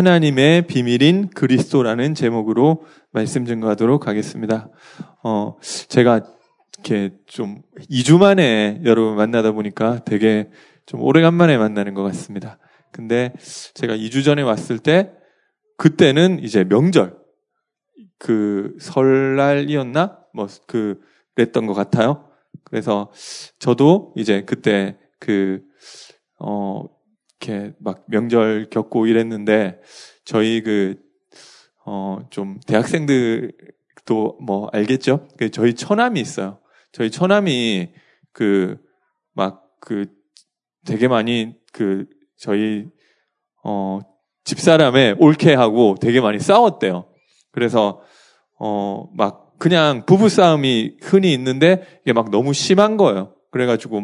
하나님의 비밀인 그리스도라는 제목으로 말씀 증거하도록 하겠습니다. 제가 이렇게 좀 2주 만에 여러분 만나다 보니까 되게 좀 오래간만에 만나는 것 같습니다. 근데 제가 2주 전에 왔을 때 그때는 이제 명절 그 설날이었나? 뭐 그랬던 것 같아요. 그래서 저도 이제 그때 이렇게 막 명절 겪고 이랬는데 저희 좀 대학생들도 뭐 알겠죠? 저희 처남이 있어요. 저희 처남이 되게 많이 저희 집사람에 옳게 하고 되게 많이 싸웠대요. 그래서 그냥 부부싸움이 흔히 있는데 이게 막 너무 심한 거예요. 그래가지고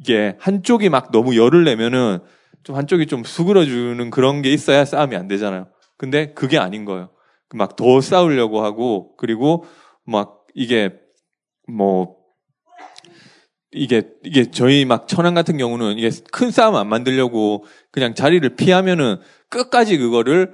이게 한쪽이 막 너무 열을 내면은 좀 한쪽이 좀 수그러주는 그런 게 있어야 싸움이 안 되잖아요. 근데 그게 아닌 거예요. 막 더 싸우려고 하고, 그리고 막 이게 저희 막 천안 같은 경우는 이게 큰 싸움 안 만들려고 그냥 자리를 피하면은 끝까지 그거를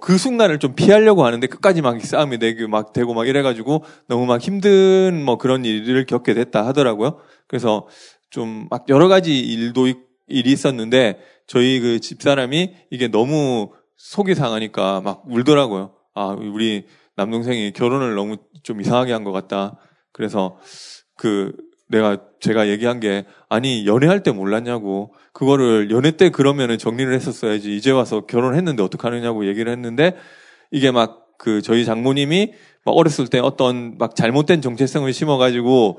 그 순간을 좀 피하려고 하는데 끝까지 막 싸움이 되고 막 이래가지고 너무 막 힘든 그런 일을 겪게 됐다 하더라고요. 그래서 좀 막 여러 가지 일이 있었는데 저희 그 집사람이 이게 너무 속이 상하니까 막 울더라고요. 아, 우리 남동생이 결혼을 너무 좀 이상하게 한 것 같다. 그래서 제가 얘기한 게, 아니, 연애할 때 몰랐냐고. 그거를 연애 때 그러면은 정리를 했었어야지. 이제 와서 결혼했는데 어떡하느냐고 얘기를 했는데, 이게 저희 장모님이 어렸을 때 어떤 잘못된 정체성을 심어가지고,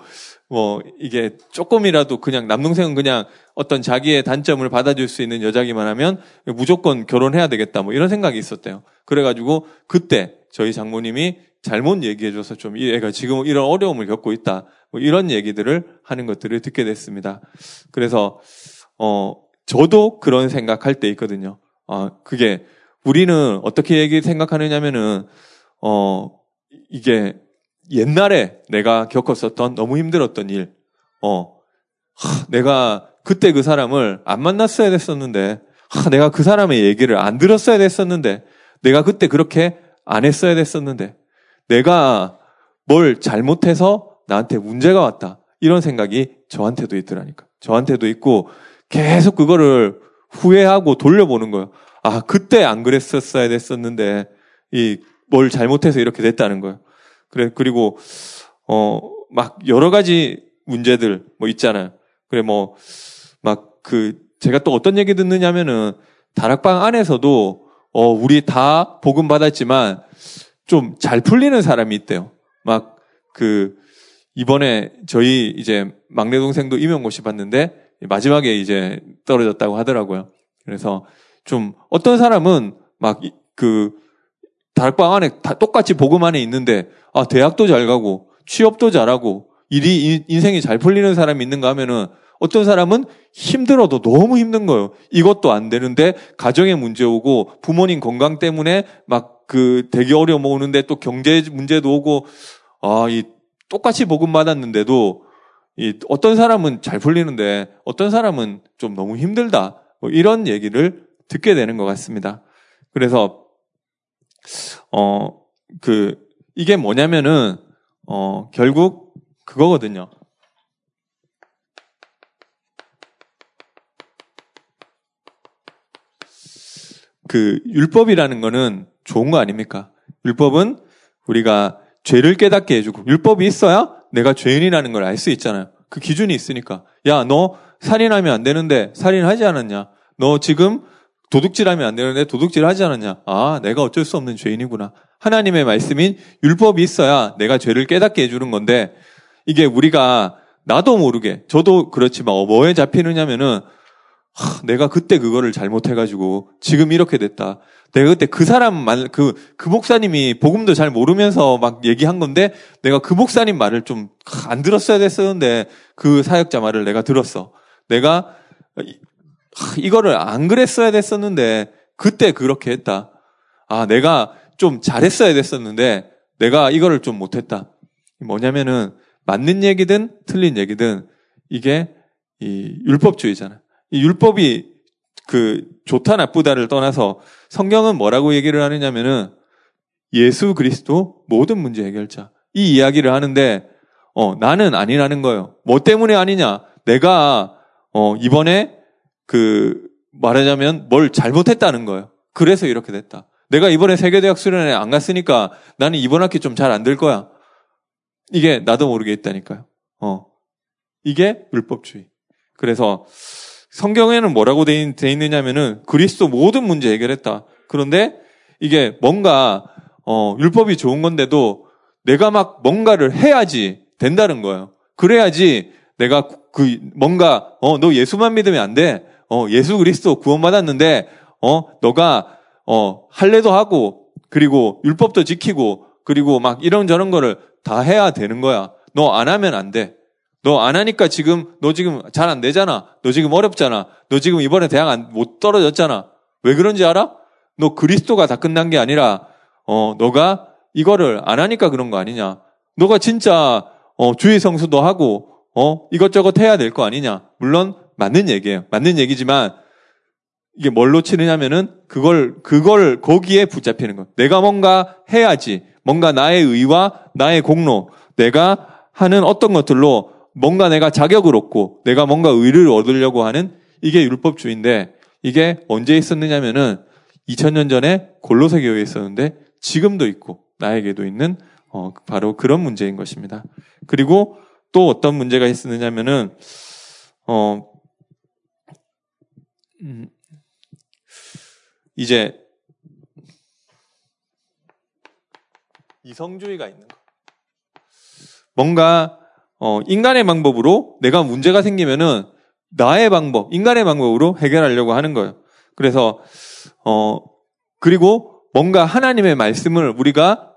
이게 조금이라도 그냥 남동생은 그냥 어떤 자기의 단점을 받아줄 수 있는 여자기만 하면 무조건 결혼해야 되겠다. 이런 생각이 있었대요. 그래가지고 그때 저희 장모님이 잘못 얘기해줘서 좀 이 애가 지금 이런 어려움을 겪고 있다. 이런 얘기들을 하는 것들을 듣게 됐습니다. 그래서 저도 그런 생각할 때 있거든요. 그게 우리는 어떻게 생각하느냐면은 이게 옛날에 내가 겪었었던 너무 힘들었던 일, 내가 그때 그 사람을 안 만났어야 됐었는데, 내가 그 사람의 얘기를 안 들었어야 됐었는데, 내가 그때 그렇게 안 했어야 됐었는데, 내가 뭘 잘못해서 나한테 문제가 왔다. 이런 생각이 저한테도 있더라니까. 저한테도 있고 계속 그거를 후회하고 돌려보는 거예요. 아, 그때 안 그랬었어야 됐었는데 뭘 잘못해서 이렇게 됐다는 거예요. 그리고 여러 가지 문제들 있잖아요. 제가 또 어떤 얘기 듣느냐면은 다락방 안에서도 우리 다 복음 받았지만 좀 잘 풀리는 사람이 있대요. 이번에 저희 막내 동생도 임용고시 봤는데 마지막에 떨어졌다고 하더라고요. 그래서 좀 어떤 사람은 다락방 안에 다 똑같이 복음 안에 있는데, 아, 대학도 잘 가고 취업도 잘하고 인생이 잘 풀리는 사람이 있는가 하면은 어떤 사람은 힘들어도 너무 힘든 거예요. 이것도 안 되는데 가정에 문제 오고 부모님 건강 때문에 되게 어려워오는데 또 경제 문제도 오고, 아, 똑같이 복음 받았는데도 어떤 사람은 잘 풀리는데 어떤 사람은 좀 너무 힘들다. 이런 얘기를 듣게 되는 것 같습니다. 그래서 이게 뭐냐면은 결국 그거거든요. 율법이라는 거는 좋은 거 아닙니까? 율법은 우리가 죄를 깨닫게 해주고, 율법이 있어야 내가 죄인이라는 걸 알 수 있잖아요. 그 기준이 있으니까. 야, 너 살인하면 안 되는데 살인하지 않았냐? 너 지금 도둑질하면 안 되는데 도둑질하지 않았냐? 아, 내가 어쩔 수 없는 죄인이구나. 하나님의 말씀인 율법이 있어야 내가 죄를 깨닫게 해주는 건데, 이게 우리가 나도 모르게, 저도 그렇지만 뭐에 잡히느냐면은, 내가 그때 그거를 잘못해가지고 지금 이렇게 됐다. 내가 그때 그 사람 그 목사님이 복음도 잘 모르면서 얘기한 건데 내가 그 목사님 말을 좀 안 들었어야 됐었는데 그 사역자 말을 내가 들었어. 내가 이거를 안 그랬어야 됐었는데 그때 그렇게 했다. 아, 내가 좀 잘했어야 됐었는데 내가 이거를 좀 못했다. 뭐냐면은 맞는 얘기든 틀린 얘기든 이게 율법주의잖아. 이 율법이 그 좋다 나쁘다를 떠나서 성경은 뭐라고 얘기를 하느냐면은 예수 그리스도 모든 문제 해결자. 이 이야기를 하는데 나는 아니라는 거예요. 뭐 때문에 아니냐? 내가 이번에 그 말하자면 뭘 잘못했다는 거예요. 그래서 이렇게 됐다. 내가 이번에 세계대학 수련회 안 갔으니까 나는 이번 학기 좀 잘 안 될 거야. 이게 나도 모르게 있다니까요. 이게 율법주의. 그래서 성경에는 뭐라고 돼 있느냐면은 그리스도 모든 문제 해결했다. 그런데 이게 뭔가 율법이 좋은 건데도 내가 막 뭔가를 해야지 된다는 거예요. 그래야지 내가 그 뭔가 너 예수만 믿으면 안 돼. 예수 그리스도 구원받았는데 너가 할례도 하고 그리고 율법도 지키고 그리고 막 이런저런 거를 다 해야 되는 거야. 너 안 하면 안 돼. 너 안 하니까 지금 너 지금 잘 안 되잖아. 너 지금 어렵잖아. 너 지금 이번에 대학 못 떨어졌잖아. 왜 그런지 알아? 너 그리스도가 다 끝난 게 아니라 너가 이거를 안 하니까 그런 거 아니냐. 너가 진짜 주의 성수도 하고 이것저것 해야 될 거 아니냐. 물론 맞는 얘기예요. 맞는 얘기지만 이게 뭘로 치느냐면은 그걸 거기에 붙잡히는 거. 내가 뭔가 해야지. 뭔가 나의 의와 나의 공로, 내가 하는 어떤 것들로 뭔가 내가 자격을 얻고 내가 뭔가 의를 얻으려고 하는 이게 율법주의인데 이게 언제 있었느냐면은 2000년 전에 골로새 교회에 있었는데 지금도 있고 나에게도 있는 바로 그런 문제인 것입니다. 그리고 또 어떤 문제가 있었느냐면은 이제 이성주의가 있는 거. 뭔가 인간의 방법으로 내가 문제가 생기면은 나의 방법, 인간의 방법으로 해결하려고 하는 거예요. 그래서 그리고 뭔가 하나님의 말씀을 우리가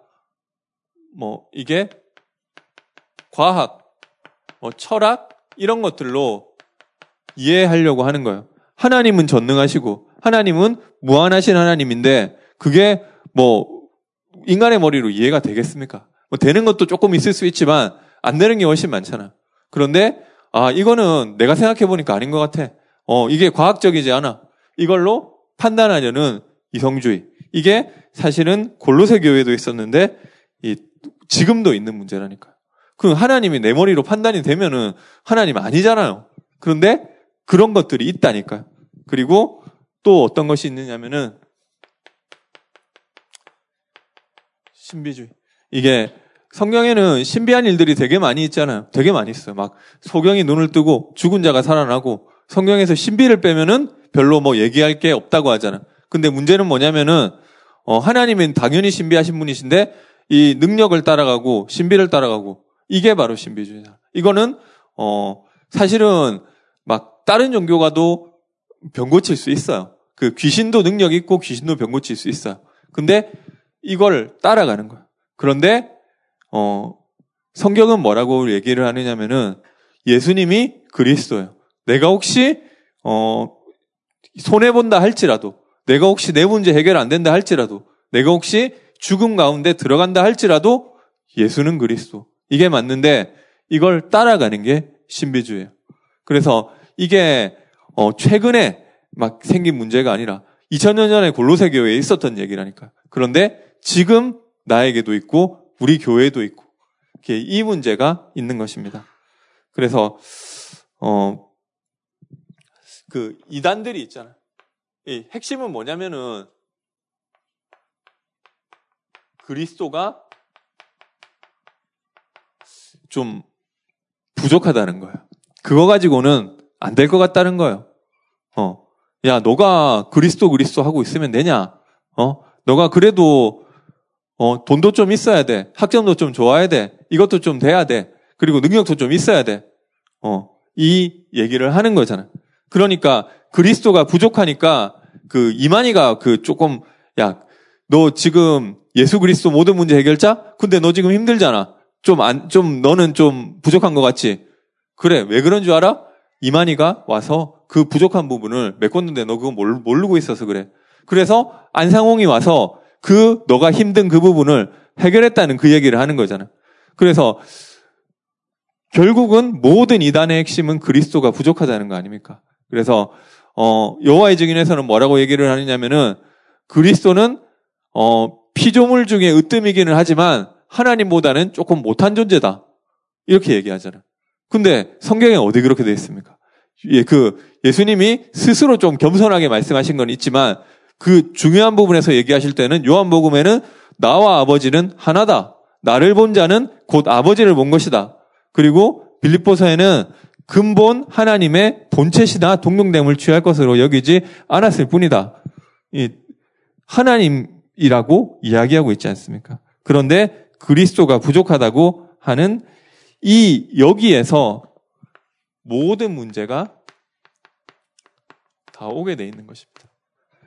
뭐 이게 과학, 뭐 철학 이런 것들로 이해하려고 하는 거예요. 하나님은 전능하시고 하나님은 무한하신 하나님인데 그게 뭐 인간의 머리로 이해가 되겠습니까? 뭐 되는 것도 조금 있을 수 있지만 안 되는 게 훨씬 많잖아. 그런데 이거는 내가 생각해 보니까 아닌 것 같아. 이게 과학적이지 않아. 이걸로 판단하려는 이성주의. 이게 사실은 골로새 교회도 있었는데 지금도 있는 문제라니까요. 그 하나님이 내 머리로 판단이 되면은 하나님 아니잖아요. 그런데 그런 것들이 있다니까요. 그리고 또 어떤 것이 있느냐면은 신비주의. 이게 성경에는 신비한 일들이 되게 많이 있잖아요. 되게 많이 있어요. 막 소경이 눈을 뜨고 죽은 자가 살아나고 성경에서 신비를 빼면은 별로 뭐 얘기할 게 없다고 하잖아. 근데 문제는 뭐냐면은 하나님은 당연히 신비하신 분이신데 이 능력을 따라가고 신비를 따라가고 이게 바로 신비주의다. 이거는 사실은 막 다른 종교 가도 병 고칠 수 있어요. 그 귀신도 능력 있고 귀신도 병 고칠 수 있어요. 근데 이걸 따라가는 거예요. 그런데 성경은 뭐라고 얘기를 하느냐면은 예수님이 그리스도예요. 내가 혹시 손해 본다 할지라도, 내가 혹시 내 문제 해결 안 된다 할지라도, 내가 혹시 죽음 가운데 들어간다 할지라도 예수는 그리스도. 이게 맞는데 이걸 따라가는 게 신비주의예요. 그래서 이게 최근에 막 생긴 문제가 아니라 2000년 전에 골로새 교회에 있었던 얘기라니까. 그런데 지금 나에게도 있고 우리 교회에도 있고 이 문제가 있는 것입니다. 그래서 그 이단들이 있잖아요. 이 핵심은 뭐냐면은 그리스도가 좀 부족하다는 거예요. 그거 가지고는 안 될 것 같다는 거예요. 야, 너가 그리스도 하고 있으면 되냐? 너가 그래도 돈도 좀 있어야 돼. 학점도 좀 좋아야 돼. 이것도 좀 돼야 돼. 그리고 능력도 좀 있어야 돼. 이 얘기를 하는 거잖아. 그러니까 그리스도가 부족하니까 그 이만희가 그 조금 야, 너 지금 예수 그리스도 모든 문제 해결자? 근데 너 지금 힘들잖아. 너는 좀 부족한 것 같지? 그래, 왜 그런 줄 알아? 이만희가 와서 그 부족한 부분을 메꿨는데 너 그거 모르고 있어서 그래. 그래서 안상홍이 와서 너가 힘든 그 부분을 해결했다는 그 얘기를 하는 거잖아. 그래서 결국은 모든 이단의 핵심은 그리스도가 부족하다는 거 아닙니까? 그래서 여호와의 증인에서는 뭐라고 얘기를 하느냐면은 그리스도는 피조물 중에 으뜸이기는 하지만 하나님보다는 조금 못한 존재다. 이렇게 얘기하잖아요. 근데 성경에 어디 그렇게 되어 있습니까? 예수님이 스스로 좀 겸손하게 말씀하신 건 있지만 그 중요한 부분에서 얘기하실 때는 요한복음에는 나와 아버지는 하나다. 나를 본 자는 곧 아버지를 본 것이다. 그리고 빌립보서에는 근본 하나님의 본체시나 동등됨을 취할 것으로 여기지 않았을 뿐이다. 하나님이라고 이야기하고 있지 않습니까? 그런데 그리스도가 부족하다고 하는 여기에서 모든 문제가 다 오게 돼 있는 것입니다.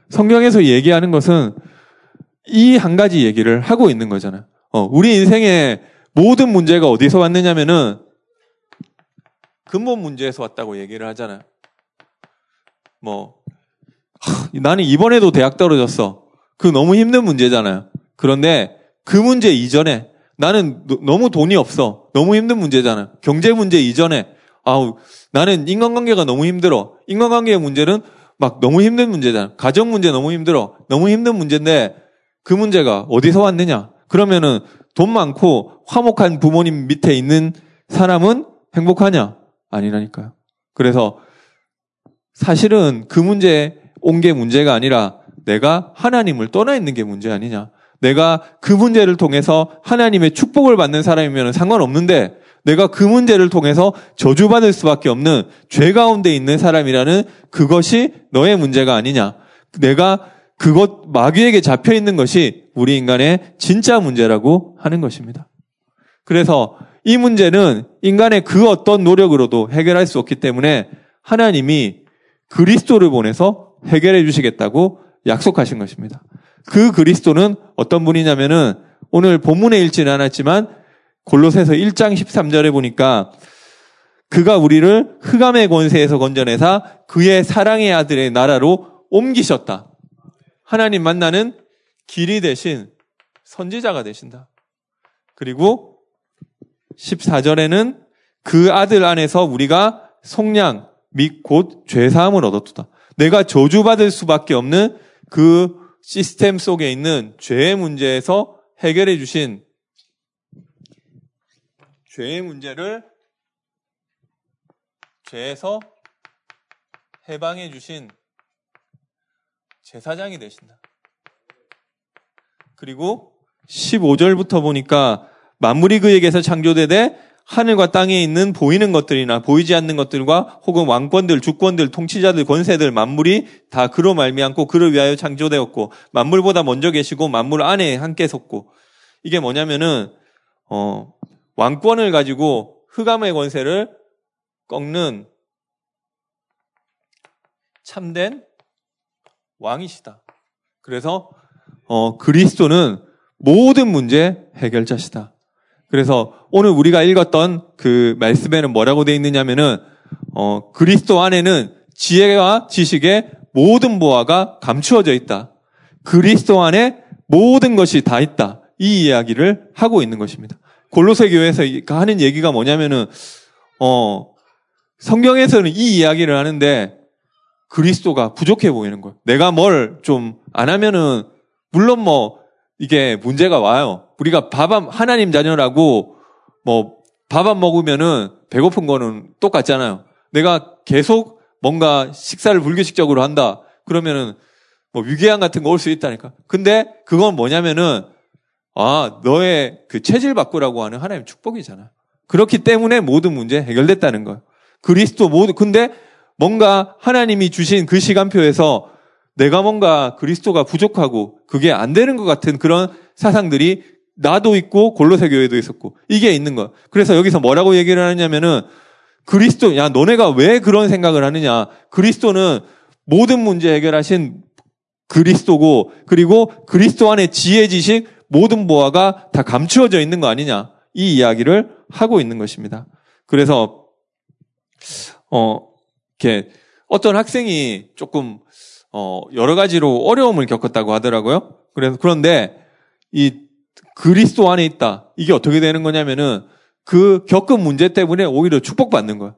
성경에서 얘기하는 것은 이 한 가지 얘기를 하고 있는 거잖아요. 우리 인생의 모든 문제가 어디서 왔느냐면은 근본 문제에서 왔다고 얘기를 하잖아요. 나는 이번에도 대학 떨어졌어. 그 너무 힘든 문제잖아요. 그런데 그 문제 이전에 나는 너무 돈이 없어. 너무 힘든 문제잖아요. 경제 문제 이전에 나는 인간관계가 너무 힘들어. 인간관계의 문제는 막 너무 힘든 문제잖아. 가정 문제 너무 힘들어. 너무 힘든 문제인데 그 문제가 어디서 왔느냐? 그러면은 돈 많고 화목한 부모님 밑에 있는 사람은 행복하냐? 아니라니까요. 그래서 사실은 그 문제에 온 게 문제가 아니라 내가 하나님을 떠나 있는 게 문제 아니냐? 내가 그 문제를 통해서 하나님의 축복을 받는 사람이면 상관없는데 내가 그 문제를 통해서 저주받을 수밖에 없는 죄 가운데 있는 사람이라는 그것이 너의 문제가 아니냐. 내가 마귀에게 잡혀 있는 것이 우리 인간의 진짜 문제라고 하는 것입니다. 그래서 이 문제는 인간의 그 어떤 노력으로도 해결할 수 없기 때문에 하나님이 그리스도를 보내서 해결해 주시겠다고 약속하신 것입니다. 그 그리스도는 어떤 분이냐면은 오늘 본문에 읽지는 않았지만 골로새서 1장 13절에 보니까 그가 우리를 흑암의 권세에서 건져내사 그의 사랑의 아들의 나라로 옮기셨다. 하나님 만나는 길이 되신 선지자가 되신다. 그리고 14절에는 그 아들 안에서 우리가 속량 및 곧 죄사함을 얻었다. 내가 저주받을 수밖에 없는 그 시스템 속에 있는 죄의 문제에서 해결해 주신 죄의 문제를 죄에서 해방해 주신 제사장이 되신다. 그리고 15절부터 보니까 만물이 그에게서 창조되되 하늘과 땅에 있는 보이는 것들이나 보이지 않는 것들과 혹은 왕권들, 주권들, 통치자들, 권세들, 만물이 다 그로 말미암고 그를 위하여 창조되었고 만물보다 먼저 계시고 만물 안에 함께 섰고 이게 뭐냐면은 왕권을 가지고 흑암의 권세를 꺾는 참된 왕이시다. 그래서 그리스도는 모든 문제 해결자시다. 그래서 오늘 우리가 읽었던 그 말씀에는 뭐라고 되어 있느냐면은 그리스도 안에는 지혜와 지식의 모든 보화가 감추어져 있다. 그리스도 안에 모든 것이 다 있다. 이 이야기를 하고 있는 것입니다. 골로새 교회에서 하는 얘기가 뭐냐면은 성경에서는 이 이야기를 하는데 그리스도가 부족해 보이는 거예요. 내가 뭘 좀 안 하면은 물론 이게 문제가 와요. 우리가 하나님 자녀라고 밥 안 먹으면은 배고픈 거는 똑같잖아요. 내가 계속 뭔가 식사를 불규칙적으로 한다. 그러면은 위궤양 같은 거 올 수 있다니까. 근데 그건 뭐냐면은 너의 그 체질 바꾸라고 하는 하나님의 축복이잖아. 그렇기 때문에 모든 문제 해결됐다는 거예요. 근데 뭔가 하나님이 주신 그 시간표에서 내가 뭔가 그리스도가 부족하고 그게 안 되는 것 같은 그런 사상들이 나도 있고 골로새 교회도 있었고 이게 있는 거야. 그래서 여기서 뭐라고 얘기를 하느냐면은 그리스도, 너네가 왜 그런 생각을 하느냐. 그리스도는 모든 문제 해결하신 그리스도고 그리고 그리스도 안에 지혜 지식 모든 보화가 다 감추어져 있는 거 아니냐. 이 이야기를 하고 있는 것입니다. 그래서, 어떤 학생이 조금, 여러 가지로 어려움을 겪었다고 하더라고요. 그런데, 그리스도 안에 있다. 이게 어떻게 되는 거냐면은, 그 겪은 문제 때문에 오히려 축복받는 거예요.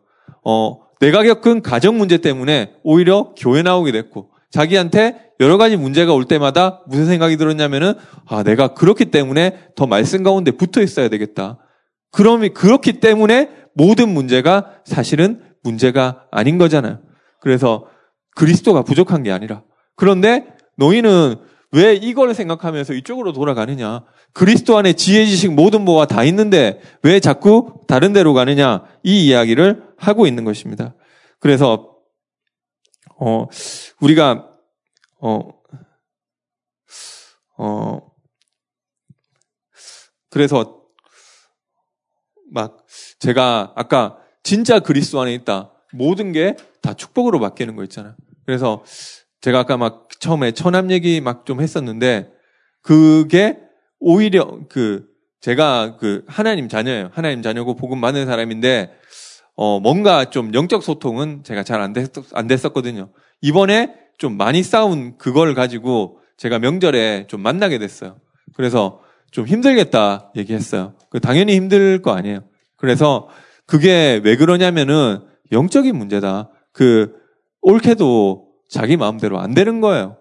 내가 겪은 가정 문제 때문에 오히려 교회 나오게 됐고, 자기한테 여러 가지 문제가 올 때마다 무슨 생각이 들었냐면은, 아, 내가 그렇기 때문에 더 말씀 가운데 붙어 있어야 되겠다. 그렇기 때문에 모든 문제가 사실은 문제가 아닌 거잖아요. 그래서 그리스도가 부족한 게 아니라. 그런데 너희는 왜 이걸 생각하면서 이쪽으로 돌아가느냐? 그리스도 안에 지혜, 지식, 모든 뭐가 다 있는데 왜 자꾸 다른 데로 가느냐? 이 이야기를 하고 있는 것입니다. 그래서 우리가 그래서 막 제가 아까 진짜 그리스도 안에 있다. 모든 게 다 축복으로 바뀌는 거 있잖아요. 그래서 제가 아까 막 처음에 천함 얘기 막 좀 했었는데, 그게 오히려 제가 하나님 자녀예요. 하나님 자녀고 복음 받는 사람인데, 뭔가 좀 영적 소통은 제가 잘 안 됐었거든요. 이번에 좀 많이 싸운 그걸 가지고 제가 명절에 좀 만나게 됐어요. 그래서 좀 힘들겠다 얘기했어요. 당연히 힘들 거 아니에요. 그래서 그게 왜 그러냐면은 영적인 문제다. 옳게도 자기 마음대로 안 되는 거예요.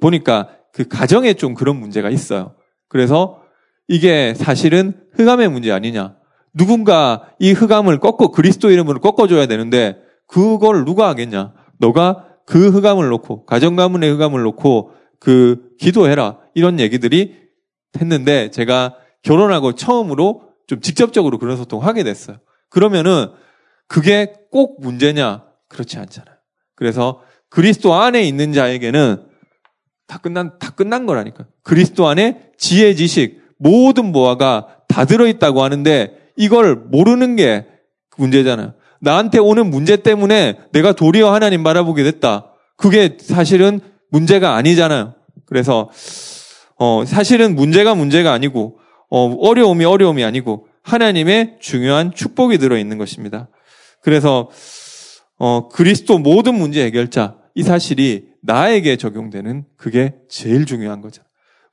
보니까 가정에 좀 그런 문제가 있어요. 그래서 이게 사실은 흑암의 문제 아니냐. 누군가 이 흑암을 꺾고 그리스도 이름으로 꺾어줘야 되는데 그걸 누가 하겠냐. 너가 그 흑암을 놓고, 가정 가문의 흑암을 놓고 기도해라. 이런 얘기들이 했는데, 제가 결혼하고 처음으로 좀 직접적으로 그런 소통하게 됐어요. 그러면은 그게 꼭 문제냐? 그렇지 않잖아요. 그래서 그리스도 안에 있는 자에게는 다 끝난 거라니까요. 그리스도 안에 지혜, 지식, 모든 보화가 다 들어있다고 하는데 이걸 모르는 게 문제잖아요. 나한테 오는 문제 때문에 내가 도리어 하나님 바라보게 됐다. 그게 사실은 문제가 아니잖아요. 그래서 사실은 문제가 아니고, 어려움이 아니고 하나님의 중요한 축복이 들어있는 것입니다. 그래서 그리스도 모든 문제 해결자, 이 사실이 나에게 적용되는 그게 제일 중요한 거죠.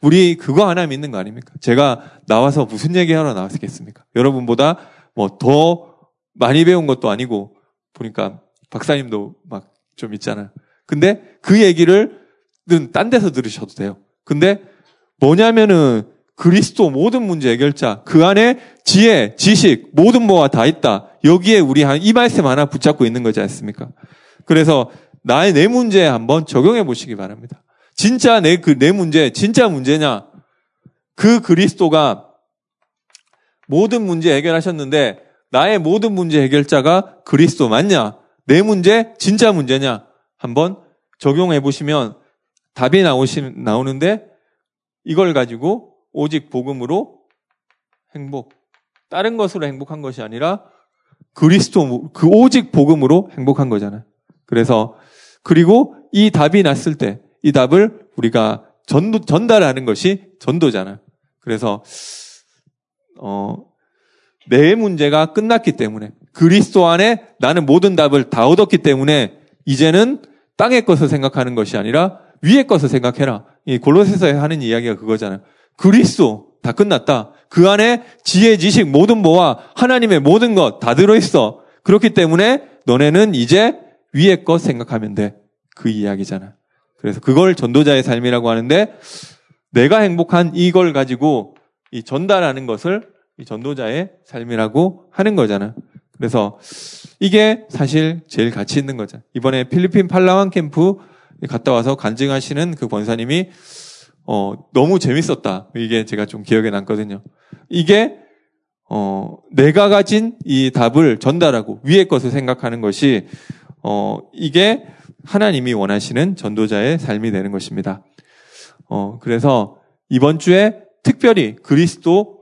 우리 그거 하나 믿는 거 아닙니까? 제가 나와서 무슨 얘기하러 나왔겠습니까? 여러분보다 뭐 더 많이 배운 것도 아니고, 보니까 박사님도 막 좀 있잖아요. 근데 그 얘기를 딴 데서 들으셔도 돼요. 근데 뭐냐면은 그리스도 모든 문제 해결자, 그 안에 지혜, 지식, 모든 뭐가 다 있다. 여기에 우리 이 말씀 하나 붙잡고 있는 거지 않습니까? 그래서 내 문제에 한번 적용해 보시기 바랍니다. 진짜 내 문제, 진짜 문제냐? 그 그리스도가 모든 문제 해결하셨는데 나의 모든 문제 해결자가 그리스도 맞냐? 내 문제, 진짜 문제냐? 한번 적용해 보시면 답이 나오는데, 이걸 가지고 오직 복음으로 행복, 다른 것으로 행복한 것이 아니라 그리스도, 오직 복음으로 행복한 거잖아요. 그래서, 그리고 이 답이 났을 때, 이 답을 우리가 전달하는 것이 전도잖아요. 그래서, 내 문제가 끝났기 때문에, 그리스도 안에 나는 모든 답을 다 얻었기 때문에, 이제는 땅의 것을 생각하는 것이 아니라 위의 것을 생각해라. 이 골로새서에 하는 이야기가 그거잖아요. 그리스도 다 끝났다. 그 안에 지혜, 지식, 모든 뭐와 하나님의 모든 것 다 들어있어. 그렇기 때문에 너네는 이제 위의 것 생각하면 돼. 그 이야기잖아. 그래서 그걸 전도자의 삶이라고 하는데, 내가 행복한 이걸 가지고 전달하는 것을 이 전도자의 삶이라고 하는 거잖아. 그래서 이게 사실 제일 가치 있는 거잖아. 이번에 필리핀 팔라완 캠프 갔다 와서 간증하시는 그 권사님이 너무 재밌었다. 이게 제가 좀 기억에 남거든요. 이게 내가 가진 이 답을 전달하고 위의 것을 생각하는 것이 이게 하나님이 원하시는 전도자의 삶이 되는 것입니다. 그래서 이번 주에 특별히 그리스도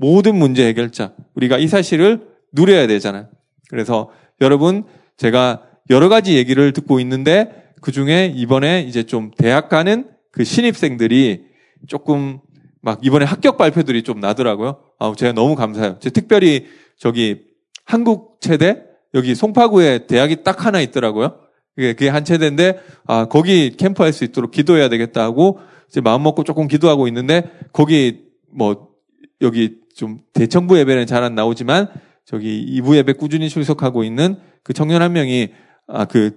모든 문제 해결자, 우리가 이 사실을 누려야 되잖아요. 그래서 여러분, 제가 여러 가지 얘기를 듣고 있는데 그 중에 이번에 이제 좀 대학 가는 그 신입생들이 조금 막 이번에 합격 발표들이 좀 나더라고요. 아우, 제가 너무 감사해요. 제가 특별히 저기 한국 체대, 여기 송파구에 대학이 딱 하나 있더라고요. 그게 한 체대인데, 아, 거기 캠프할 수 있도록 기도해야 되겠다 하고, 이제 마음 먹고 조금 기도하고 있는데, 거기 뭐, 여기 좀 대청부 예배는 잘 안 나오지만, 저기 2부 예배 꾸준히 출석하고 있는 그 청년 한 명이 그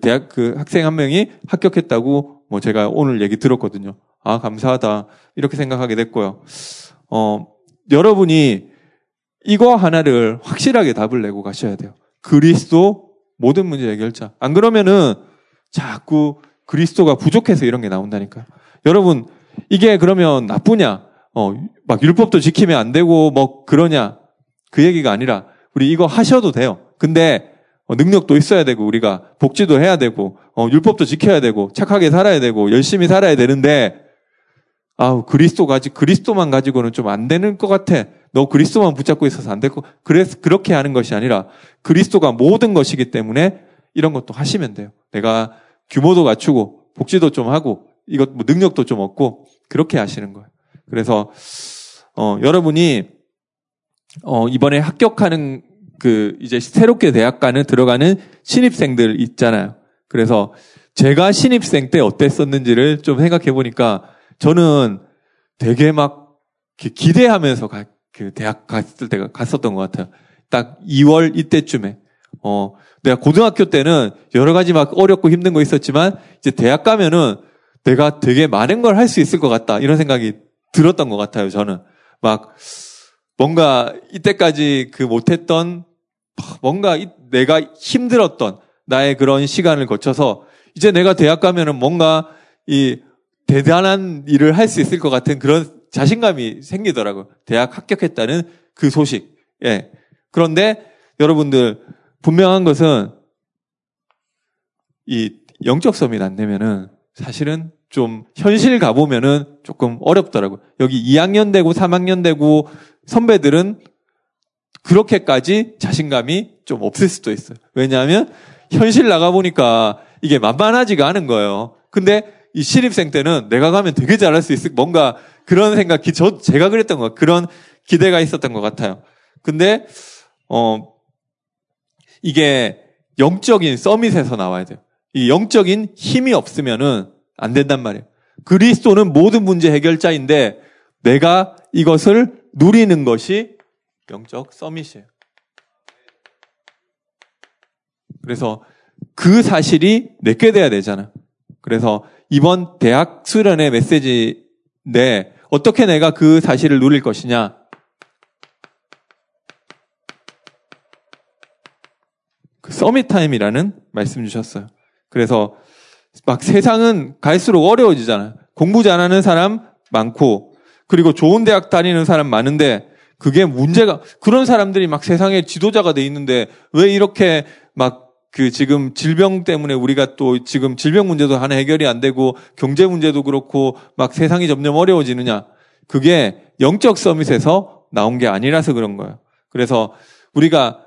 학생 한 명이 합격했다고 뭐 제가 오늘 얘기 들었거든요. 아, 감사하다. 이렇게 생각하게 됐고요. 여러분이 이거 하나를 확실하게 답을 내고 가셔야 돼요. 그리스도 모든 문제 해결자. 안 그러면은 자꾸 그리스도가 부족해서 이런 게 나온다니까요. 여러분, 이게 그러면 나쁘냐? 막 율법도 지키면 안 되고 뭐 그러냐? 그 얘기가 아니라 우리 이거 하셔도 돼요. 근데 능력도 있어야 되고 우리가 복지도 해야 되고 율법도 지켜야 되고 착하게 살아야 되고 열심히 살아야 되는데 그리스도만 가지고는 좀 안 되는 것 같아. 너 그리스도만 붙잡고 있어서 안 될 거. 그래서 그렇게 하는 것이 아니라 그리스도가 모든 것이기 때문에 이런 것도 하시면 돼요. 내가 규모도 갖추고 복지도 좀 하고 이것 뭐 능력도 좀 얻고 그렇게 하시는 거예요. 그래서 여러분이 이번에 합격하는 그 이제 새롭게 대학가는 들어가는 신입생들 있잖아요. 그래서 제가 신입생 때 어땠었는지를 좀 생각해 보니까 저는 되게 막 기대하면서 대학 갔을 때가 갔었던 것 같아요. 딱 2월 이때쯤에. 내가 고등학교 때는 여러 가지 막 어렵고 힘든 거 있었지만 이제 대학 가면은 내가 되게 많은 걸 할 수 있을 것 같다. 이런 생각이 들었던 것 같아요, 저는. 막 뭔가 이때까지 그 못했던 뭔가 내가 힘들었던 나의 그런 시간을 거쳐서 이제 내가 대학 가면은 뭔가 이 대단한 일을 할 수 있을 것 같은 그런 자신감이 생기더라고요. 대학 합격했다는 그 소식. 예. 그런데 여러분들 분명한 것은 이 영적 서밋 안 되면은 사실은 좀 현실 가보면은 조금 어렵더라고요. 여기 2학년 되고 3학년 되고 선배들은 그렇게까지 자신감이 좀 없을 수도 있어요. 왜냐하면 현실 나가보니까 이게 만만하지가 않은 거예요. 근데 이 신입생 때는 내가 가면 되게 잘할 수 있을 뭔가 그런 생각이 제가 그랬던 것 같아요. 그런 기대가 있었던 것 같아요. 근데 이게 영적인 서밋에서 나와야 돼요. 이 영적인 힘이 없으면은 안 된단 말이에요. 그리스도는 모든 문제 해결자인데 내가 이것을 누리는 것이 영적 서밋이에요. 그래서 그 사실이 내게 돼야 되잖아. 그래서 이번 대학 수련의 메시지인데 어떻게 내가 그 사실을 누릴 것이냐. 그 서밋타임이라는 말씀 주셨어요. 그래서 막 세상은 갈수록 어려워지잖아요. 공부 잘하는 사람 많고 그리고 좋은 대학 다니는 사람 많은데 그게 문제가 그런 사람들이 막 세상의 지도자가 돼 있는데 왜 이렇게 막 그 지금 질병 때문에 우리가 또 지금 질병 문제도 하나 해결이 안 되고 경제 문제도 그렇고 막 세상이 점점 어려워지느냐. 그게 영적 서밋에서 나온 게 아니라서 그런 거예요. 그래서 우리가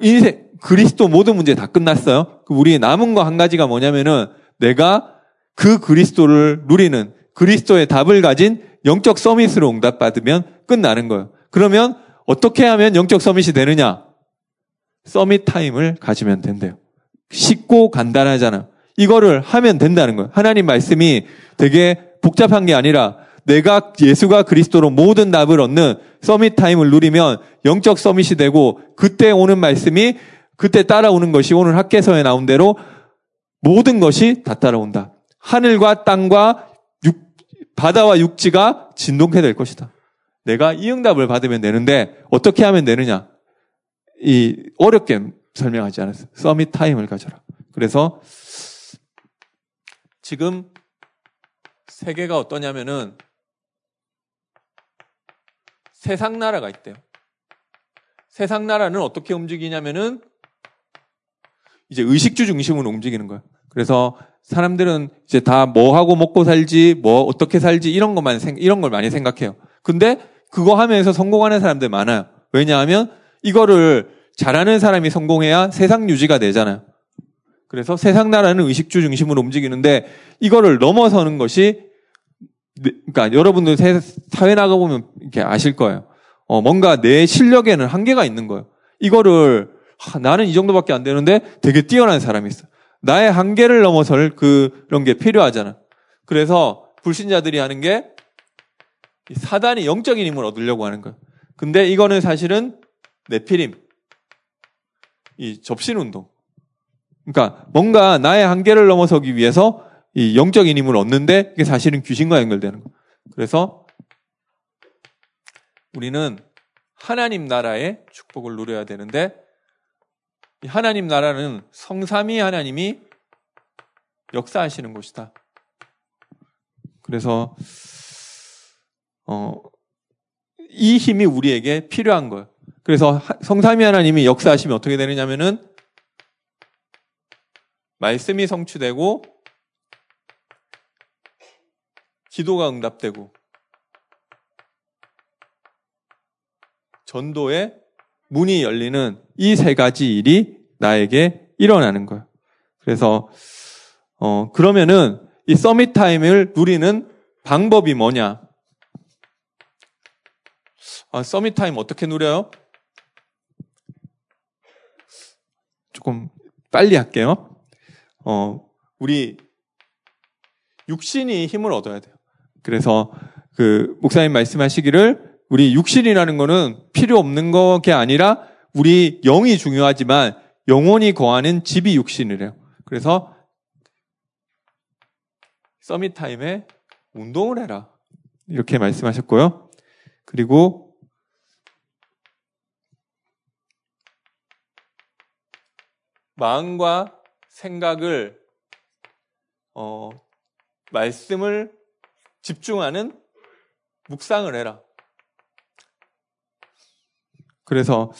인생 그리스도 모든 문제 다 끝났어요. 우리 남은 거 한 가지가 뭐냐면은 내가 그 그리스도를 누리는 그리스도의 답을 가진 영적 서밋으로 응답받으면 끝나는 거예요. 그러면 어떻게 하면 영적 서밋이 되느냐. 서밋 타임을 가지면 된대요. 쉽고 간단하잖아. 이거를 하면 된다는 거예요. 하나님 말씀이 되게 복잡한 게 아니라 내가 예수가 그리스도로 모든 답을 얻는 서밋 타임을 누리면 영적 서밋이 되고 그때 오는 말씀이 그때 따라오는 것이 오늘 학개서에 나온 대로 모든 것이 다 따라온다. 하늘과 땅과 바다와 육지가 진동케 될 것이다. 내가 이 응답을 받으면 되는데 어떻게 하면 되느냐. 어렵게 설명하지 않았어요. 서밋 타임을 가져라. 그래서 지금 세계가 어떠냐면은 세상 나라가 있대요. 세상 나라는 어떻게 움직이냐면은 이제 의식주 중심으로 움직이는 거예요. 그래서 사람들은 이제 다 뭐 하고 먹고 살지, 뭐 어떻게 살지 이런 걸 많이 생각해요. 근데 그거 하면서 성공하는 사람들 많아요. 왜냐하면 이거를 잘하는 사람이 성공해야 세상 유지가 되잖아요. 그래서 세상 나라는 의식주 중심으로 움직이는데 이거를 넘어서는 것이 그러니까 여러분들 사회 나가 보면 이렇게 아실 거예요. 뭔가 내 실력에는 한계가 있는 거예요. 이거를 나는 이 정도밖에 안 되는데 되게 뛰어난 사람이 있어. 나의 한계를 넘어설 그런 게 필요하잖아. 그래서 불신자들이 하는 게 사단이 영적인 힘을 얻으려고 하는 거예요. 근데 이거는 사실은 내피림, 이 접신운동. 그러니까 뭔가 나의 한계를 넘어서기 위해서 이 영적인 힘을 얻는데 이게 사실은 귀신과 연결되는 거예요. 그래서 우리는 하나님 나라의 축복을 누려야 되는데 이 하나님 나라는 성삼위 하나님이 역사하시는 곳이다. 그래서 이 힘이 우리에게 필요한 거예요. 그래서 성삼위 하나님이 역사하시면 어떻게 되느냐면은 말씀이 성취되고 기도가 응답되고 전도의 문이 열리는 이 세 가지 일이 나에게 일어나는 거예요. 그래서 그러면은 이 서밋 타임을 누리는 방법이 뭐냐? 아, 서밋 타임 어떻게 누려요? 조금 빨리 할게요. 우리 육신이 힘을 얻어야 돼요. 그래서 그 목사님 말씀하시기를 우리 육신이라는 거는 필요 없는 거게 아니라 우리 영이 중요하지만 영혼이 거하는 집이 육신이래요. 그래서 서밋 타임에 운동을 해라 이렇게 말씀하셨고요. 그리고 마음과 생각을 말씀을 집중하는 묵상을 해라. 그래서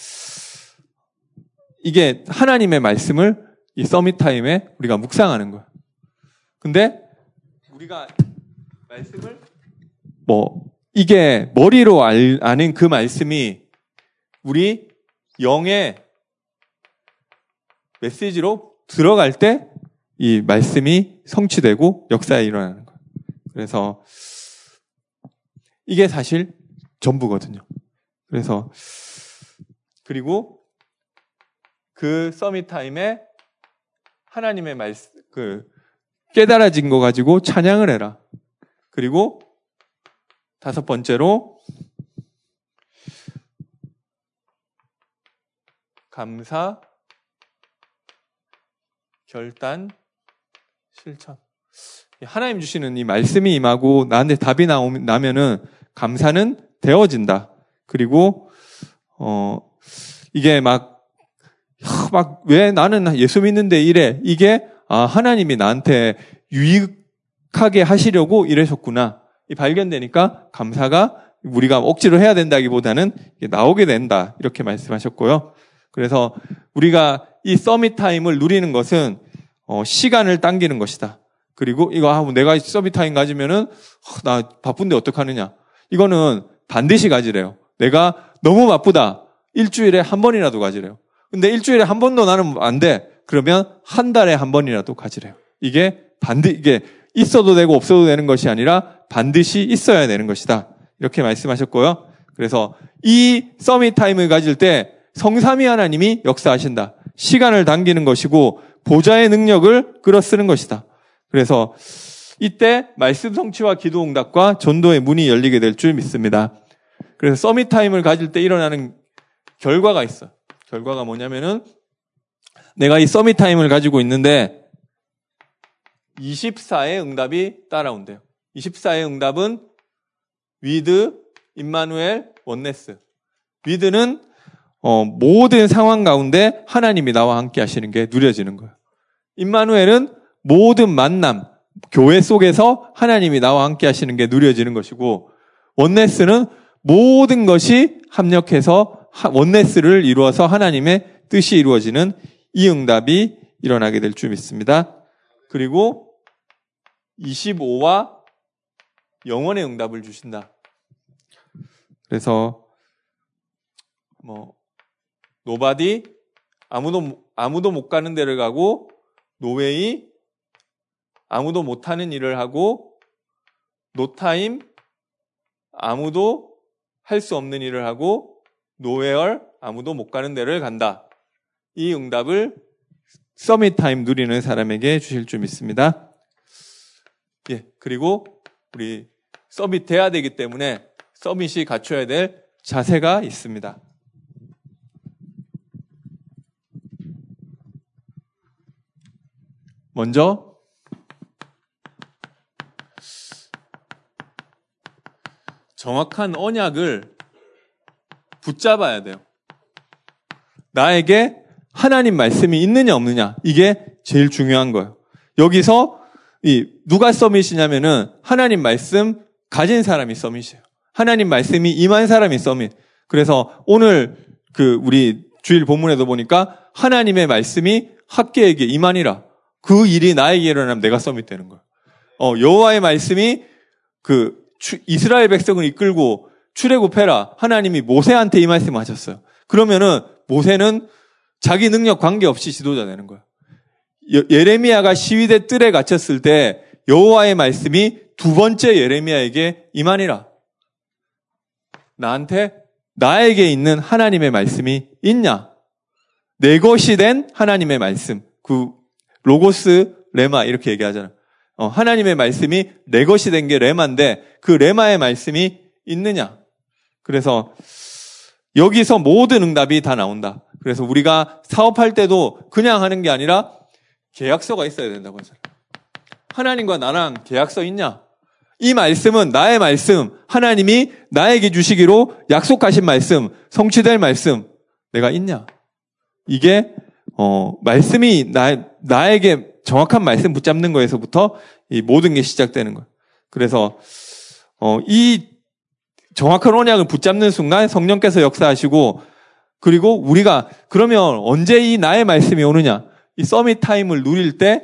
이게 하나님의 말씀을 이 서밋 타임에 우리가 묵상하는 거예요. 근데 우리가 말씀을 이게 머리로 아는 그 말씀이 우리 영의 메시지로 들어갈 때 이 말씀이 성취되고 역사에 일어나는 거예요. 그래서 이게 사실 전부거든요. 그래서 그리고 그 서밋 타임에 하나님의 말씀 깨달아진 거 가지고 찬양을 해라. 그리고 5번째로 감사, 결단, 실천. 하나님 주시는 이 말씀이 임하고 나한테 답이 나면은 감사는 되어진다. 그리고 이게 막 왜 나는 예수 믿는데 이래 이게 아 하나님이 나한테 유익하게 하시려고 이러셨구나. 발견되니까 감사가 우리가 억지로 해야 된다기보다는 나오게 된다 이렇게 말씀하셨고요. 그래서 우리가 이 서밋 타임을 누리는 것은 시간을 당기는 것이다. 그리고 내가 서밋 타임 가지면은 나 바쁜데 어떡하느냐. 이거는 반드시 가지래요. 내가 너무 바쁘다. 일주일에 한 번이라도 가지래요. 근데 일주일에 한 번도 나는 안 돼. 그러면 한 달에 한 번이라도 가지래요. 이게 반드시 이게 있어도 되고 없어도 되는 것이 아니라 반드시 있어야 되는 것이다. 이렇게 말씀하셨고요. 그래서 이 서밋 타임을 가질 때 성삼위 하나님이 역사하신다. 시간을 당기는 것이고 보좌의 능력을 끌어쓰는 것이다. 그래서 이때 말씀 성취와 기도 응답과 전도의 문이 열리게 될 줄 믿습니다. 그래서 서밋 타임을 가질 때 일어나는 결과가 있어. 결과가 뭐냐면은 내가 이 서밋 타임을 가지고 있는데 24의 응답이 따라온대요. 24의 응답은 위드, 임마누엘, 원네스. 위드는 모든 상황 가운데 하나님이 나와 함께 하시는 게 누려지는 거예요. 임마누엘은 모든 만남, 교회 속에서 하나님이 나와 함께 하시는 게 누려지는 것이고 원네스는 모든 것이 합력해서 원네스를 이루어서 하나님의 뜻이 이루어지는 이 응답이 일어나게 될 줄 믿습니다. 그리고 25와 영원의 응답을 주신다. 그래서 nobody 아무도 못 가는 데를 가고 노웨이 아무도 못 하는 일을 하고 no time 아무도 할 수 없는 일을 하고 nowhere 아무도 못 가는 데를 간다. 이 응답을 서밋 타임 누리는 사람에게 주실 줄 믿습니다. 예, 그리고 우리 서밋 돼야 되기 때문에 서밋이 갖춰야 될 자세가 있습니다. 먼저 정확한 언약을 붙잡아야 돼요. 나에게 하나님 말씀이 있느냐 없느냐, 이게 제일 중요한 거예요. 여기서 이 누가 서밋이냐면은 하나님 말씀 가진 사람이 서밋이에요. 하나님 말씀이 임한 사람이 서밋. 그래서 오늘 그 우리 주일 본문에도 보니까 하나님의 말씀이 학개에게 임하니라. 그 일이 나에게 일어나면 내가 서밋되는 거예요. 여호와의 말씀이 그 이스라엘 백성을 이끌고 출애굽해라. 하나님이 모세한테 이 말씀을 하셨어요. 그러면은 모세는 자기 능력 관계없이 지도자 되는 거예요. 예레미야가 시위대 뜰에 갇혔을 때 여호와의 말씀이 두 번째 예레미야에게 임하니라. 나에게 있는 하나님의 말씀이 있냐? 내 것이 된 하나님의 말씀. 그 로고스, 레마 이렇게 얘기하잖아요. 하나님의 말씀이 내 것이 된 게 레마인데 그 레마의 말씀이 있느냐? 그래서 여기서 모든 응답이 다 나온다. 그래서 우리가 사업할 때도 그냥 하는 게 아니라 계약서가 있어야 된다고 하잖아요. 하나님과 나랑 계약서 있냐? 이 말씀은 나의 말씀, 하나님이 나에게 주시기로 약속하신 말씀, 성취될 말씀, 내가 있냐? 이게 말씀이 나에게 정확한 말씀 붙잡는 거에서부터 이 모든 게 시작되는 거예요. 그래서 이 정확한 언약을 붙잡는 순간 성령께서 역사하시고, 그리고 우리가 그러면 언제 이 나의 말씀이 오느냐? 이 서밋 타임을 누릴 때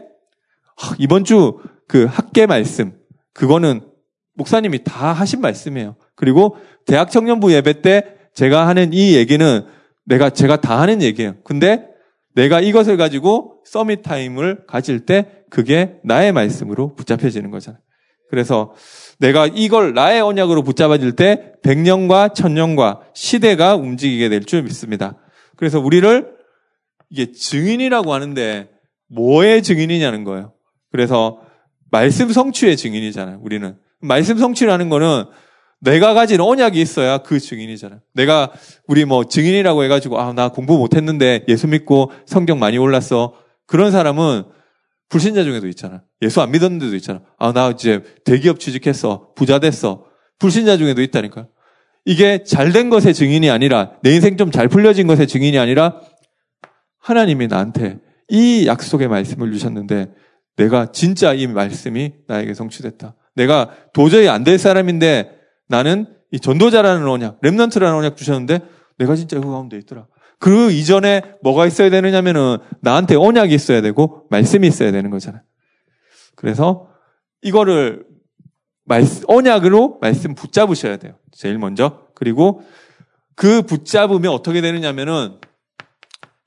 이번 주 그 학계 말씀, 그거는 목사님이 다 하신 말씀이에요. 그리고 대학 청년부 예배 때 제가 하는 이 얘기는 제가 다 하는 얘기예요. 근데 내가 이것을 가지고 서밋 타임을 가질 때 그게 나의 말씀으로 붙잡혀지는 거잖아요. 그래서 내가 이걸 나의 언약으로 붙잡아질 때 100년과 1000년과 시대가 움직이게 될 줄 믿습니다. 그래서 우리를 이게 증인이라고 하는데 뭐의 증인이냐는 거예요. 그래서 말씀 성취의 증인이잖아요. 우리는 말씀 성취라는 거는 내가 가진 언약이 있어야 그 증인이잖아요. 내가 우리 뭐 증인이라고 해가지고 나 공부 못했는데 예수 믿고 성경 많이 올랐어. 그런 사람은 불신자 중에도 있잖아. 예수 안 믿었는데도 있잖아. 나 이제 대기업 취직했어. 부자 됐어. 불신자 중에도 있다니까요. 이게 잘된 것의 증인이 아니라, 내 인생 좀 잘 풀려진 것의 증인이 아니라, 하나님이 나한테 이 약속의 말씀을 주셨는데 내가 진짜 이 말씀이 나에게 성취됐다. 내가 도저히 안 될 사람인데 나는 이 전도자라는 언약, 렘넌트라는 언약 주셨는데 내가 진짜 그 가운데 있더라. 그 이전에 뭐가 있어야 되느냐면은 나한테 언약이 있어야 되고 말씀이 있어야 되는 거잖아요. 그래서 이거를 언약으로 말씀 붙잡으셔야 돼요. 제일 먼저. 그리고 그 붙잡으면 어떻게 되느냐면은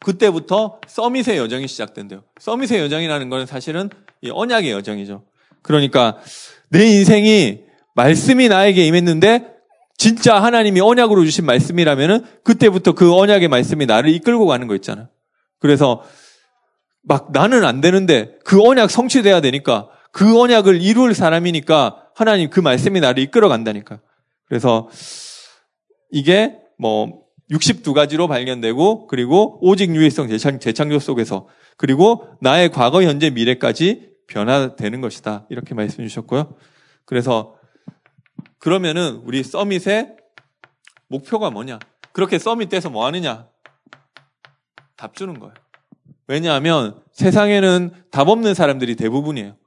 그때부터 서밋의 여정이 시작된대요. 서밋의 여정이라는 건 사실은 이 언약의 여정이죠. 그러니까 내 인생이 말씀이 나에게 임했는데 진짜 하나님이 언약으로 주신 말씀이라면은 그때부터 그 언약의 말씀이 나를 이끌고 가는 거 있잖아. 그래서 막 나는 안 되는데 그 언약 성취돼야 되니까, 그 언약을 이룰 사람이니까 하나님 그 말씀이 나를 이끌어 간다니까. 그래서 이게 62가지로 발견되고, 그리고 오직 유일성 재창조 속에서, 그리고 나의 과거, 현재, 미래까지 변화되는 것이다. 이렇게 말씀해 주셨고요. 그래서 그러면은 우리 서밋의 목표가 뭐냐? 그렇게 서밋돼서 뭐 하느냐? 답 주는 거예요. 왜냐하면 세상에는 답 없는 사람들이 대부분이에요.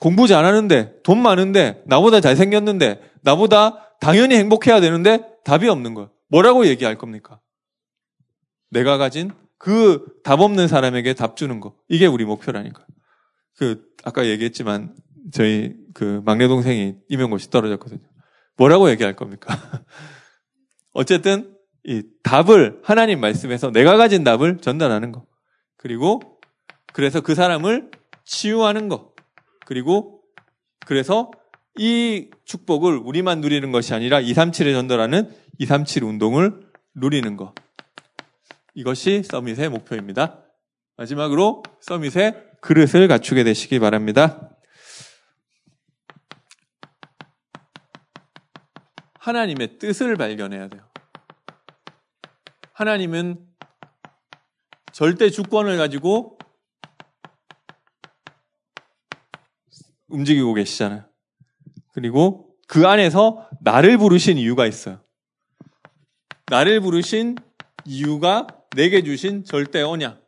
공부 잘하는데, 돈 많은데, 나보다 잘생겼는데, 나보다 당연히 행복해야 되는데 답이 없는 거예요. 뭐라고 얘기할 겁니까? 내가 가진 그 답 없는 사람에게 답 주는 거. 이게 우리 목표라니까요. 아까 얘기했지만 저희 막내 동생이 임용고시 떨어졌거든요. 뭐라고 얘기할 겁니까? 어쨌든 이 답을, 하나님 말씀에서 내가 가진 답을 전달하는 거. 그리고 그래서 그 사람을 치유하는 거. 그리고 그래서 이 축복을 우리만 누리는 것이 아니라 237에 전달하는 237 운동을 누리는 것. 이것이 서밋의 목표입니다. 마지막으로 서밋의 그릇을 갖추게 되시기 바랍니다. 하나님의 뜻을 발견해야 돼요. 하나님은 절대 주권을 가지고 움직이고 계시잖아요. 그리고 그 안에서 나를 부르신 이유가 있어요. 나를 부르신 이유가 내게 주신 절대 언약.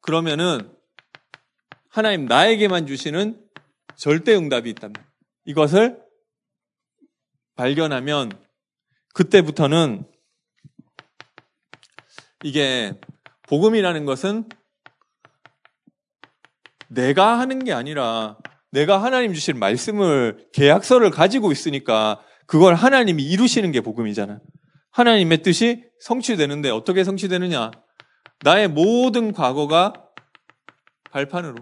그러면은 하나님 나에게만 주시는 절대 응답이 있답니다. 이것을 발견하면 그때부터는 이게 복음이라는 것은 내가 하는 게 아니라 내가 하나님 주신 말씀을 계약서를 가지고 있으니까 그걸 하나님이 이루시는 게 복음이잖아. 하나님의 뜻이 성취되는데 어떻게 성취되느냐? 나의 모든 과거가 발판으로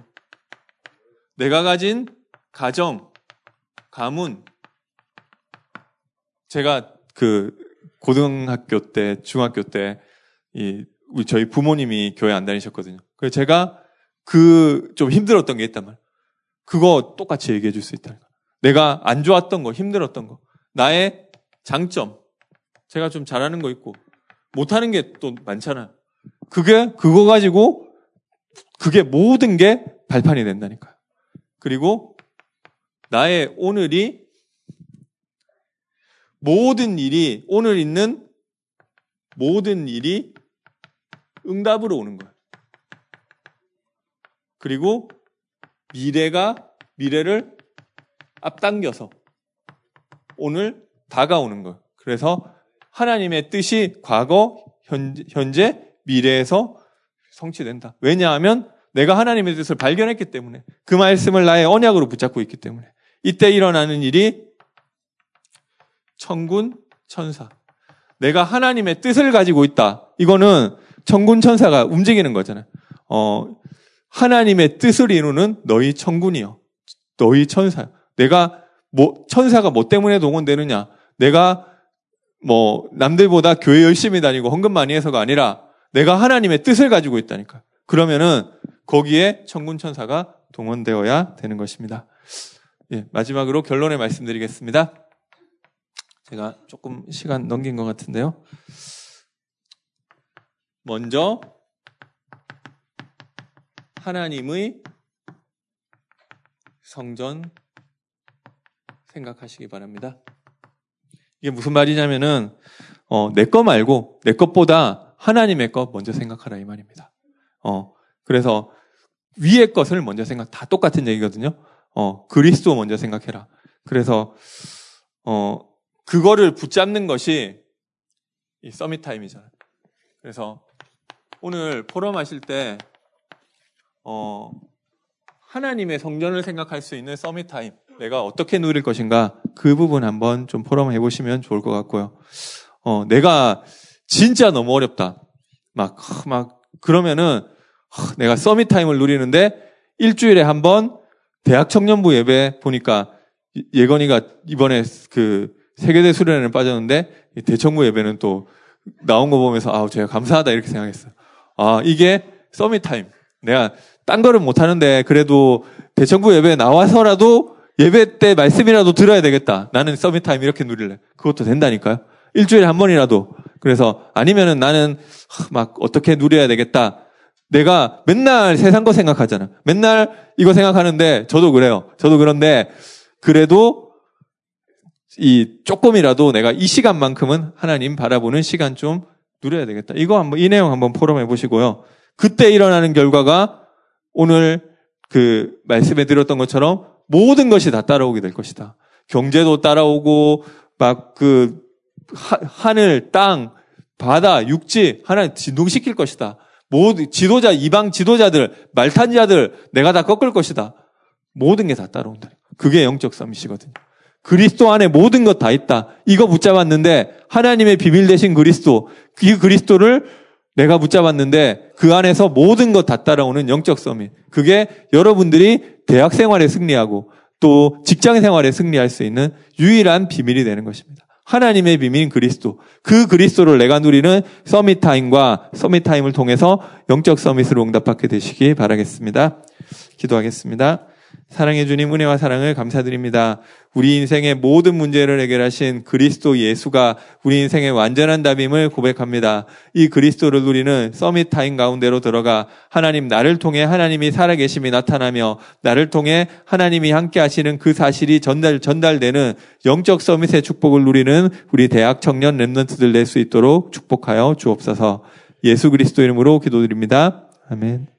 내가 가진 가정, 가문, 제가 그 고등학교 때, 중학교 때 저희 부모님이 교회 안 다니셨거든요. 그래서 제가 그 좀 힘들었던 게 있단 말이에요. 그거 똑같이 얘기해 줄 수 있다는 거예요. 내가 안 좋았던 거, 힘들었던 거, 나의 장점, 제가 좀 잘하는 거 있고 못하는 게 또 많잖아요. 그거 가지고 그게 모든 게 발판이 된다니까요. 그리고 나의 오늘이 모든 일이 오늘 있는 모든 일이 응답으로 오는 거예요. 그리고 미래를 앞당겨서 오늘 다가오는 거예요. 그래서 하나님의 뜻이 과거, 현재, 미래에서 성취된다. 왜냐하면 내가 하나님의 뜻을 발견했기 때문에 그 말씀을 나의 언약으로 붙잡고 있기 때문에 이때 일어나는 일이 천군, 천사. 내가 하나님의 뜻을 가지고 있다. 이거는 천군, 천사가 움직이는 거잖아요. 하나님의 뜻을 이루는 너희 천군이여. 너희 천사. 내가 천사가 뭐 때문에 동원되느냐. 내가 남들보다 교회 열심히 다니고 헌금 많이 해서가 아니라 내가 하나님의 뜻을 가지고 있다니까. 그러면은 거기에 천군 천사가 동원되어야 되는 것입니다. 예, 마지막으로 결론을 말씀드리겠습니다. 제가 조금 시간 넘긴 것 같은데요. 먼저 하나님의 성전 생각하시기 바랍니다. 이게 무슨 말이냐면은 내 거 말고 내 것보다 하나님의 것 먼저 생각하라 이 말입니다. 그래서 위의 것을 먼저 다 똑같은 얘기거든요. 그리스도 먼저 생각해라. 그래서 그거를 붙잡는 것이 이 서밋 타임이잖아요. 그래서 오늘 포럼 하실 때 하나님의 성전을 생각할 수 있는 서밋 타임. 내가 어떻게 누릴 것인가 그 부분 한번 좀 포럼 해보시면 좋을 것 같고요. 내가 진짜 너무 어렵다. 그러면은 내가 서밋 타임을 누리는데 일주일에 한번 대학 청년부 예배 보니까 예건이가 이번에 그 세계대 수련회는 빠졌는데 대청부 예배는 또 나온 거 보면서 제가 감사하다 이렇게 생각했어요. 이게 서밋 타임. 내가 딴 거를 못 하는데 그래도 대청부 예배에 나와서라도 예배 때 말씀이라도 들어야 되겠다. 나는 서밋 타임 이렇게 누릴래. 그것도 된다니까요. 일주일에 한 번이라도. 그래서 아니면은 나는 어떻게 누려야 되겠다. 내가 맨날 세상 거 생각하잖아. 맨날 이거 생각하는데 저도 그래요. 저도 그런데 그래도 이 조금이라도 내가 이 시간만큼은 하나님 바라보는 시간 좀 누려야 되겠다. 이 내용 한번 포럼해 보시고요. 그때 일어나는 결과가 오늘 그 말씀에 드렸던 것처럼 모든 것이 다 따라오게 될 것이다. 경제도 따라오고 하늘, 땅, 바다, 육지 하나님 진동시킬 것이다. 모든 이방 지도자들, 말탄자들 내가 다 꺾을 것이다. 모든 게 다 따라온다. 그게 영적 서밋이거든요. 그리스도 안에 모든 것 다 있다. 이거 붙잡았는데 하나님의 비밀 되신 그리스도, 그 그리스도를 내가 붙잡았는데 그 안에서 모든 것 다 따라오는 영적 서밋. 그게 여러분들이 대학 생활에 승리하고 또 직장 생활에 승리할 수 있는 유일한 비밀이 되는 것입니다. 하나님의 비밀인 그리스도. 그 그리스도를 내가 누리는 서밋 타임과 서밋 타임을 통해서 영적 서밋으로 응답받게 되시기 바라겠습니다. 기도하겠습니다. 사랑해 주님, 은혜와 사랑을 감사드립니다. 우리 인생의 모든 문제를 해결하신 그리스도 예수가 우리 인생의 완전한 답임을 고백합니다. 이 그리스도를 누리는 서밋 타임 가운데로 들어가 하나님, 나를 통해 하나님이 살아계심이 나타나며 나를 통해 하나님이 함께 하시는 그 사실이 전달되는 영적 서밋의 축복을 누리는 우리 대학 청년 렘넌트들 될 수 있도록 축복하여 주옵소서. 예수 그리스도 이름으로 기도드립니다. 아멘.